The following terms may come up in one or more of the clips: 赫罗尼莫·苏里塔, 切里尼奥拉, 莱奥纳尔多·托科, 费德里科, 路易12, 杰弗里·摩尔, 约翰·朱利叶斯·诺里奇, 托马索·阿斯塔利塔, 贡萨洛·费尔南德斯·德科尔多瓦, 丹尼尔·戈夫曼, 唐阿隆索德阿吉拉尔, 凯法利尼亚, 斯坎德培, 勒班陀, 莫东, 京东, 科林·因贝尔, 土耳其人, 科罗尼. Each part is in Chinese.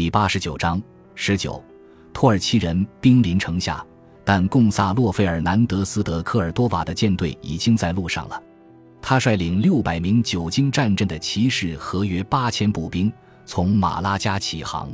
第89章 19. 土耳其人兵临城下，但贡萨洛·费尔南德斯·德科尔多瓦的舰队已经在路上了。他率领600名久经战阵的骑士和约8000步兵从马拉加起航，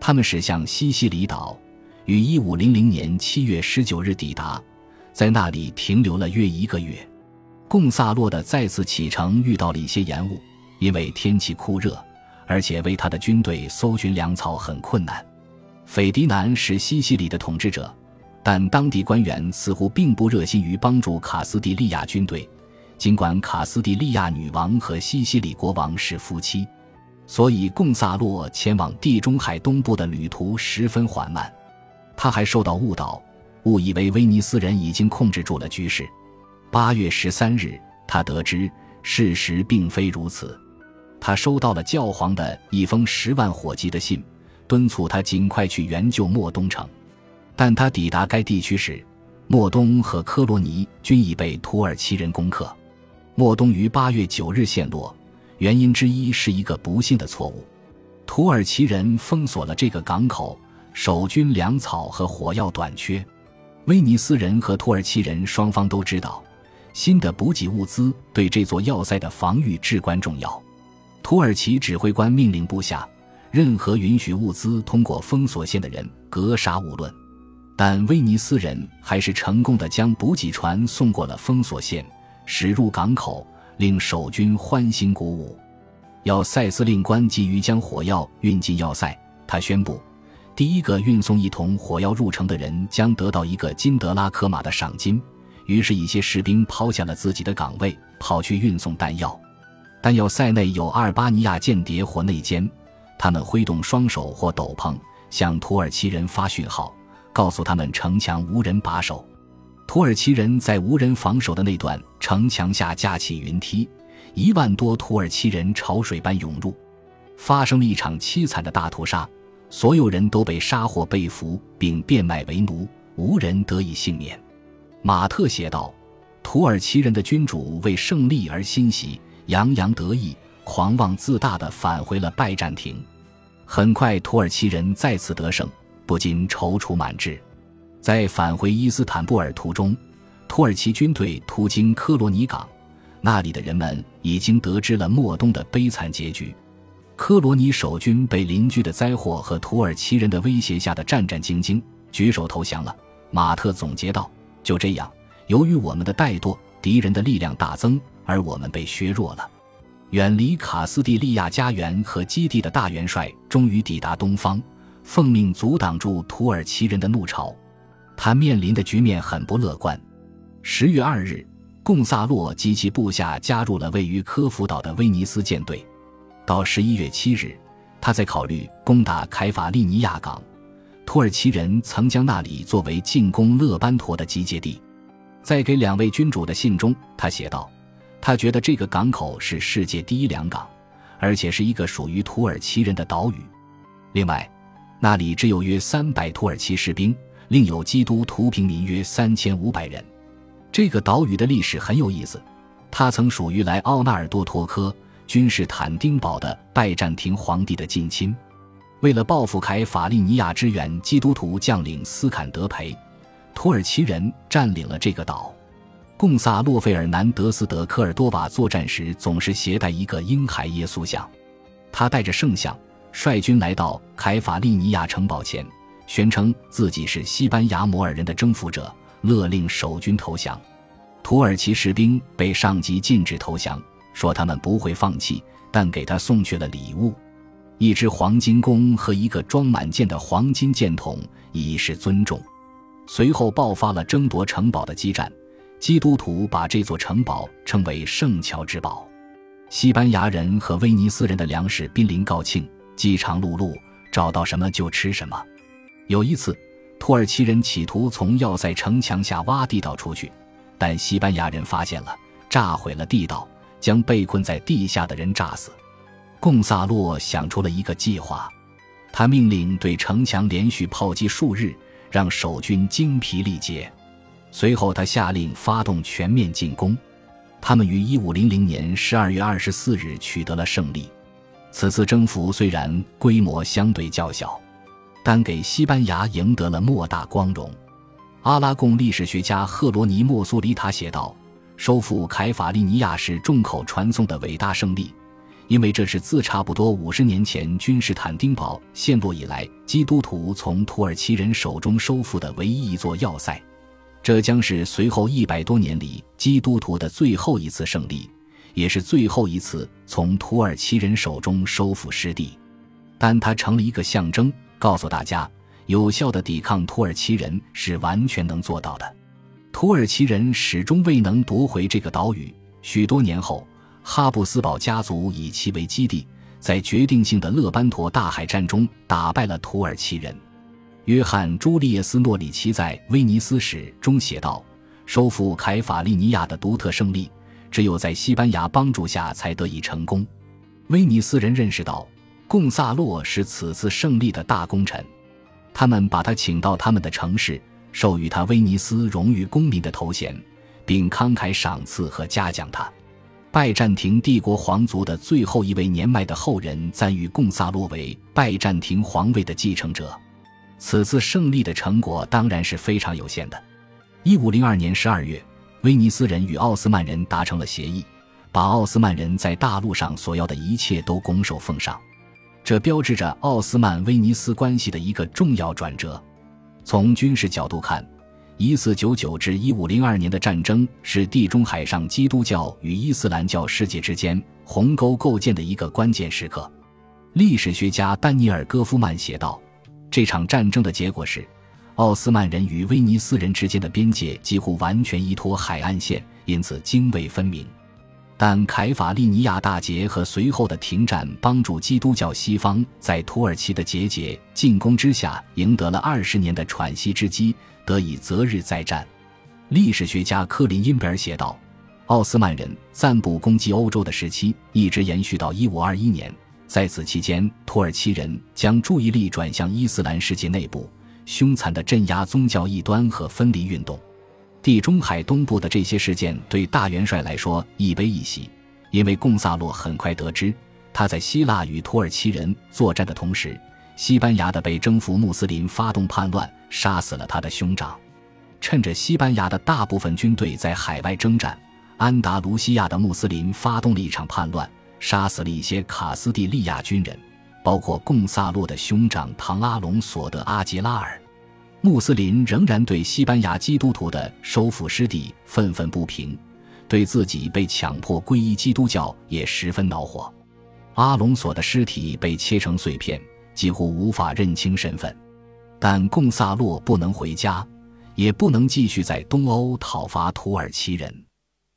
他们驶向西西里岛，于1500年7月19日抵达，在那里停留了约一个月。贡萨洛的再次启程遇到了一些延误，因为天气酷热，而且为他的军队搜寻粮草很困难。斐迪南是西西里的统治者，但当地官员似乎并不热心于帮助卡斯蒂利亚军队，尽管卡斯蒂利亚女王和西西里国王是夫妻，所以贡萨洛前往地中海东部的旅途十分缓慢。他还受到误导，误以为威尼斯人已经控制住了局势。8月13日，他得知事实并非如此。他收到了教皇的一封10万火急的信，敦促他尽快去援救莫东城。但他抵达该地区时，莫东和科罗尼均已被土耳其人攻克。莫东于8月9日陷落，原因之一是一个不幸的错误。土耳其人封锁了这个港口，守军粮草和火药短缺。威尼斯人和土耳其人双方都知道，新的补给物资对这座要塞的防御至关重要。土耳其指挥官命令部下，任何允许物资通过封锁线的人格杀勿论，但威尼斯人还是成功地将补给船送过了封锁线，驶入港口，令守军欢欣鼓舞。要塞司令官急于将火药运进要塞，他宣布，第一个运送一桶火药入城的人将得到一个金德拉科马的赏金。于是一些士兵抛下了自己的岗位，跑去运送弹药。弹药塞内有阿尔巴尼亚间谍或内奸，他们挥动双手或斗篷，向土耳其人发讯号，告诉他们城墙无人把守。土耳其人在无人防守的那段城墙下架起云梯，1万多土耳其人潮水般涌入，发生了一场凄惨的大屠杀，所有人都被杀或被俘并变卖为奴，无人得以幸免。马特写道，土耳其人的君主为胜利而欣喜，洋洋得意，狂妄自大地返回了拜占庭。很快土耳其人再次得胜，不禁踌躇满志。在返回伊斯坦布尔途中，土耳其军队途经科罗尼港，那里的人们已经得知了莫东的悲惨结局。科罗尼守军被邻居的灾祸和土耳其人的威胁下的战战兢兢，举手投降了。马特总结道，就这样，由于我们的怠惰，敌人的力量大增，而我们被削弱了。远离卡斯蒂利亚家园和基地的大元帅终于抵达东方，奉命阻挡住土耳其人的怒潮。他面临的局面很不乐观。10月2日，贡萨洛及其部下加入了位于科孚岛的威尼斯舰队。到11月7日，他在考虑攻打凯法利尼亚港。土耳其人曾将那里作为进攻勒班陀的集结地。在给两位君主的信中，他写道，他觉得这个港口是世界第一良港，而且是一个属于土耳其人的岛屿。另外，那里只有约300土耳其士兵，另有基督徒平民约3500人。这个岛屿的历史很有意思，它曾属于莱奥纳尔多·托科君士坦丁堡的拜占庭皇帝的近亲。为了报复凯法利尼亚支援基督徒将领斯坎德培，土耳其人占领了这个岛。贡萨洛·费尔南德斯·德科尔多瓦作战时总是携带一个婴孩耶稣像，他带着圣像率军来到凯法利尼亚城堡前，宣称自己是西班牙摩尔人的征服者，勒令守军投降。土耳其士兵被上级禁止投降，说他们不会放弃，但给他送去了礼物，一只黄金弓和一个装满箭的黄金箭筒，以示尊重。随后爆发了争夺城堡的激战，基督徒把这座城堡称为圣乔之堡。西班牙人和威尼斯人的粮食濒临告罄，饥肠辘辘，找到什么就吃什么。有一次，土耳其人企图从要塞城墙下挖地道出去，但西班牙人发现了，炸毁了地道，将被困在地下的人炸死。贡萨洛想出了一个计划，他命令对城墙连续炮击数日，让守军精疲力竭。随后他下令发动全面进攻，他们于1500年12月24日取得了胜利。此次征服虽然规模相对较小，但给西班牙赢得了莫大光荣。阿拉贡历史学家赫罗尼莫·苏里塔写道，收复凯法利尼亚是众口传颂的伟大胜利，因为这是自差不多50年前君士坦丁堡陷落以来，基督徒从土耳其人手中收复的唯一一座要塞。这将是随后100多年里基督徒的最后一次胜利，也是最后一次从土耳其人手中收复失地。但它成了一个象征，告诉大家，有效的抵抗土耳其人是完全能做到的。土耳其人始终未能夺回这个岛屿，许多年后，哈布斯堡家族以其为基地，在决定性的勒班陀大海战中打败了土耳其人。约翰·朱利叶斯·诺里奇在《威尼斯史》中写道，收复凯法利尼亚的独特胜利，只有在西班牙帮助下才得以成功。威尼斯人认识到贡萨洛是此次胜利的大功臣，他们把他请到他们的城市，授予他威尼斯荣誉公民的头衔，并慷慨赏赐和嘉奖他。拜占庭帝国皇族的最后一位年迈的后人赞誉贡萨洛为拜占庭皇位的继承者。此次胜利的成果当然是非常有限的。1502年12月，威尼斯人与奥斯曼人达成了协议，把奥斯曼人在大陆上所要的一切都拱手奉上。这标志着奥斯曼威尼斯关系的一个重要转折。从军事角度看，1499至1502年的战争是地中海上基督教与伊斯兰教世界之间鸿沟构建的一个关键时刻。历史学家丹尼尔·戈夫曼写道，这场战争的结果是奥斯曼人与威尼斯人之间的边界几乎完全依托海岸线，因此泾渭分明。但凯法利尼亚大捷和随后的停战帮助基督教西方在土耳其的节节进攻之下赢得了20年的喘息之机，得以择日再战。历史学家科林·因贝尔写道，奥斯曼人暂不攻击欧洲的时期一直延续到1521年，在此期间土耳其人将注意力转向伊斯兰世界内部，凶残地镇压宗教异端和分离运动。地中海东部的这些事件对大元帅来说一悲一喜，因为贡萨洛很快得知，他在希腊与土耳其人作战的同时，西班牙的被征服穆斯林发动叛乱，杀死了他的兄长。趁着西班牙的大部分军队在海外征战，安达卢西亚的穆斯林发动了一场叛乱，杀死了一些卡斯蒂利亚军人，包括贡萨洛的兄长唐阿隆索德阿吉拉尔。穆斯林仍然对西班牙基督徒的收复失地愤愤不平，对自己被强迫皈依基督教也十分恼火。阿隆索的尸体被切成碎片，几乎无法认清身份。但贡萨洛不能回家，也不能继续在东欧讨伐土耳其人，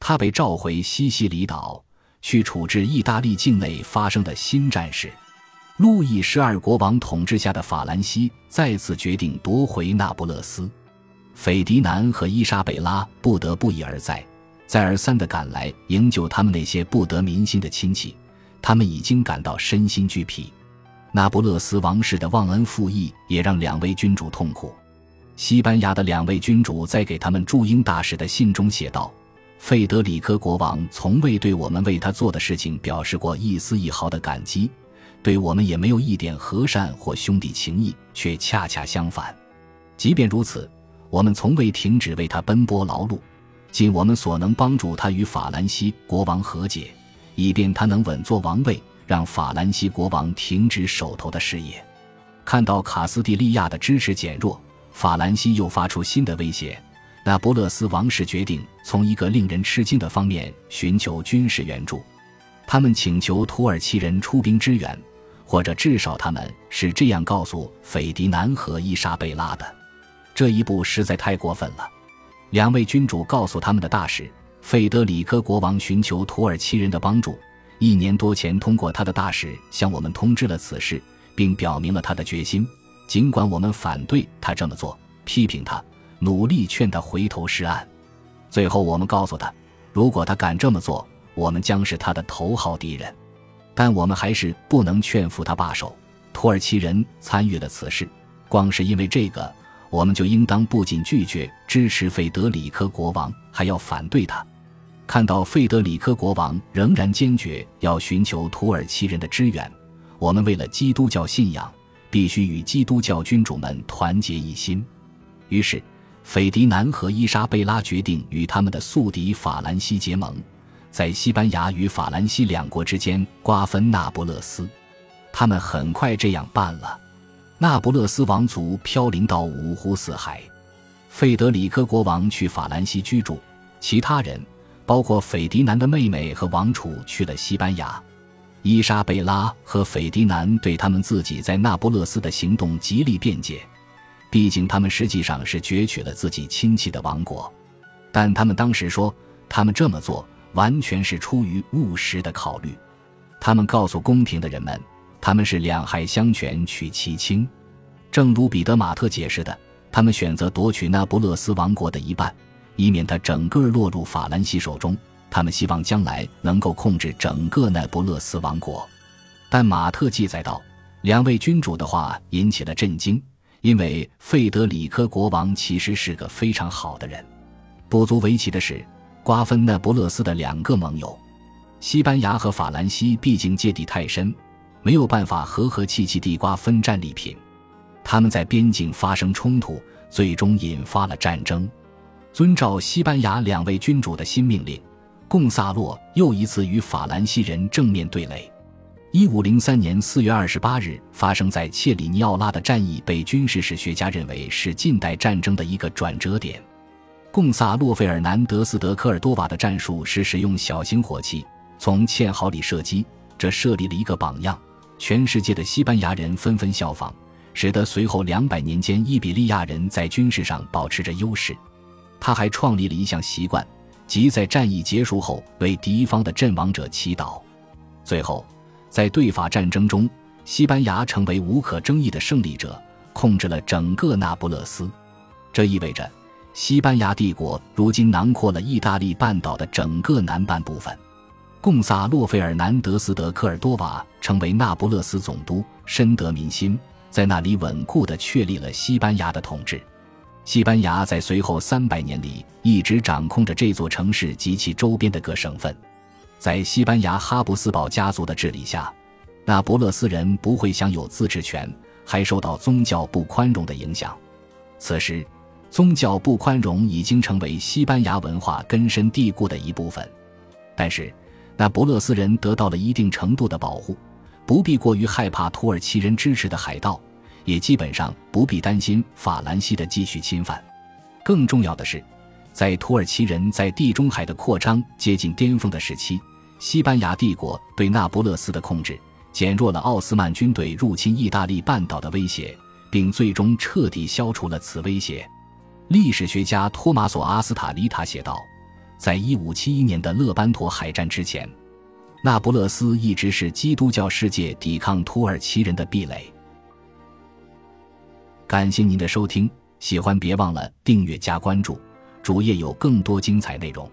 他被召回西西里岛，去处置意大利境内发生的新战事。路易12国王统治下的法兰西再次决定夺回那不勒斯，斐迪南和伊莎贝拉不得不一而再再而三地赶来营救他们那些不得民心的亲戚，他们已经感到身心俱疲。那不勒斯王室的忘恩负义也让两位君主痛苦。西班牙的两位君主在给他们驻英大使的信中写道，费德里科国王从未对我们为他做的事情表示过一丝一毫的感激，对我们也没有一点和善或兄弟情谊，却恰恰相反。即便如此，我们从未停止为他奔波劳碌，尽我们所能帮助他与法兰西国王和解，以便他能稳坐王位，让法兰西国王停止手头的事业。看到卡斯蒂利亚的支持减弱，法兰西又发出新的威胁，那不勒斯王室决定从一个令人吃惊的方面寻求军事援助。他们请求土耳其人出兵支援，或者至少他们是这样告诉斐迪南和伊莎贝拉的。这一步实在太过分了。两位君主告诉他们的大使，费德里科国王寻求土耳其人的帮助，1年多前通过他的大使向我们通知了此事，并表明了他的决心，尽管我们反对他这么做，批评他，努力劝他回头是岸。最后我们告诉他，如果他敢这么做，我们将是他的头号敌人。但我们还是不能劝服他罢手，土耳其人参与了此事，光是因为这个，我们就应当不仅拒绝支持费德里科国王，还要反对他。看到费德里科国王仍然坚决要寻求土耳其人的支援，我们为了基督教信仰，必须与基督教君主们团结一心。于是，斐迪南和伊莎贝拉决定与他们的宿敌法兰西结盟，在西班牙与法兰西两国之间瓜分那不勒斯。他们很快这样办了，那不勒斯王族飘零到五湖四海。费德里科国王去法兰西居住，其他人包括斐迪南的妹妹和王储去了西班牙。伊莎贝拉和斐迪南对他们自己在那不勒斯的行动极力辩解，毕竟他们实际上是攫取了自己亲戚的王国。但他们当时说，他们这么做完全是出于务实的考虑。他们告诉宫廷的人们，他们是两害相权取其轻，正如彼得马特解释的，他们选择夺取那不勒斯王国的一半，以免它整个落入法兰西手中。他们希望将来能够控制整个那不勒斯王国。但马特记载道，两位君主的话引起了震惊，因为费德里科国王其实是个非常好的人。不足为奇的是，瓜分那不勒斯的两个盟友，西班牙和法兰西毕竟芥蒂太深，没有办法和和气气地瓜分战利品，他们在边境发生冲突，最终引发了战争。遵照西班牙两位君主的新命令，贡萨洛又一次与法兰西人正面对垒。1503年4月28日发生在切里尼奥拉的战役被军事史学家认为是近代战争的一个转折点。贡萨洛·费尔南德斯·德科尔多瓦的战术是使用小型火器从堑壕里射击，这设立了一个榜样，全世界的西班牙人纷纷效仿，使得随后200年间伊比利亚人在军事上保持着优势。他还创立了一项习惯，即在战役结束后为敌方的阵亡者祈祷。最后，在对法战争中，西班牙成为无可争议的胜利者，控制了整个那不勒斯。这意味着，西班牙帝国如今囊括了意大利半岛的整个南半部分。贡萨洛·费尔南德斯·德科尔多瓦成为那不勒斯总督，深得民心，在那里稳固地确立了西班牙的统治。西班牙在随后300年里一直掌控着这座城市及其周边的各省份。在西班牙哈布斯堡家族的治理下，那不勒斯人不会享有自治权，还受到宗教不宽容的影响。此时，宗教不宽容已经成为西班牙文化根深蒂固的一部分。但是，那不勒斯人得到了一定程度的保护，不必过于害怕土耳其人支持的海盗，也基本上不必担心法兰西的继续侵犯。更重要的是，在土耳其人在地中海的扩张接近巅峰的时期，西班牙帝国对那不勒斯的控制减弱了奥斯曼军队入侵意大利半岛的威胁，并最终彻底消除了此威胁。历史学家托马索·阿斯塔利塔写道，在1571年的勒班陀海战之前，那不勒斯一直是基督教世界抵抗土耳其人的壁垒。感谢您的收听，喜欢别忘了订阅加关注，主页有更多精彩内容。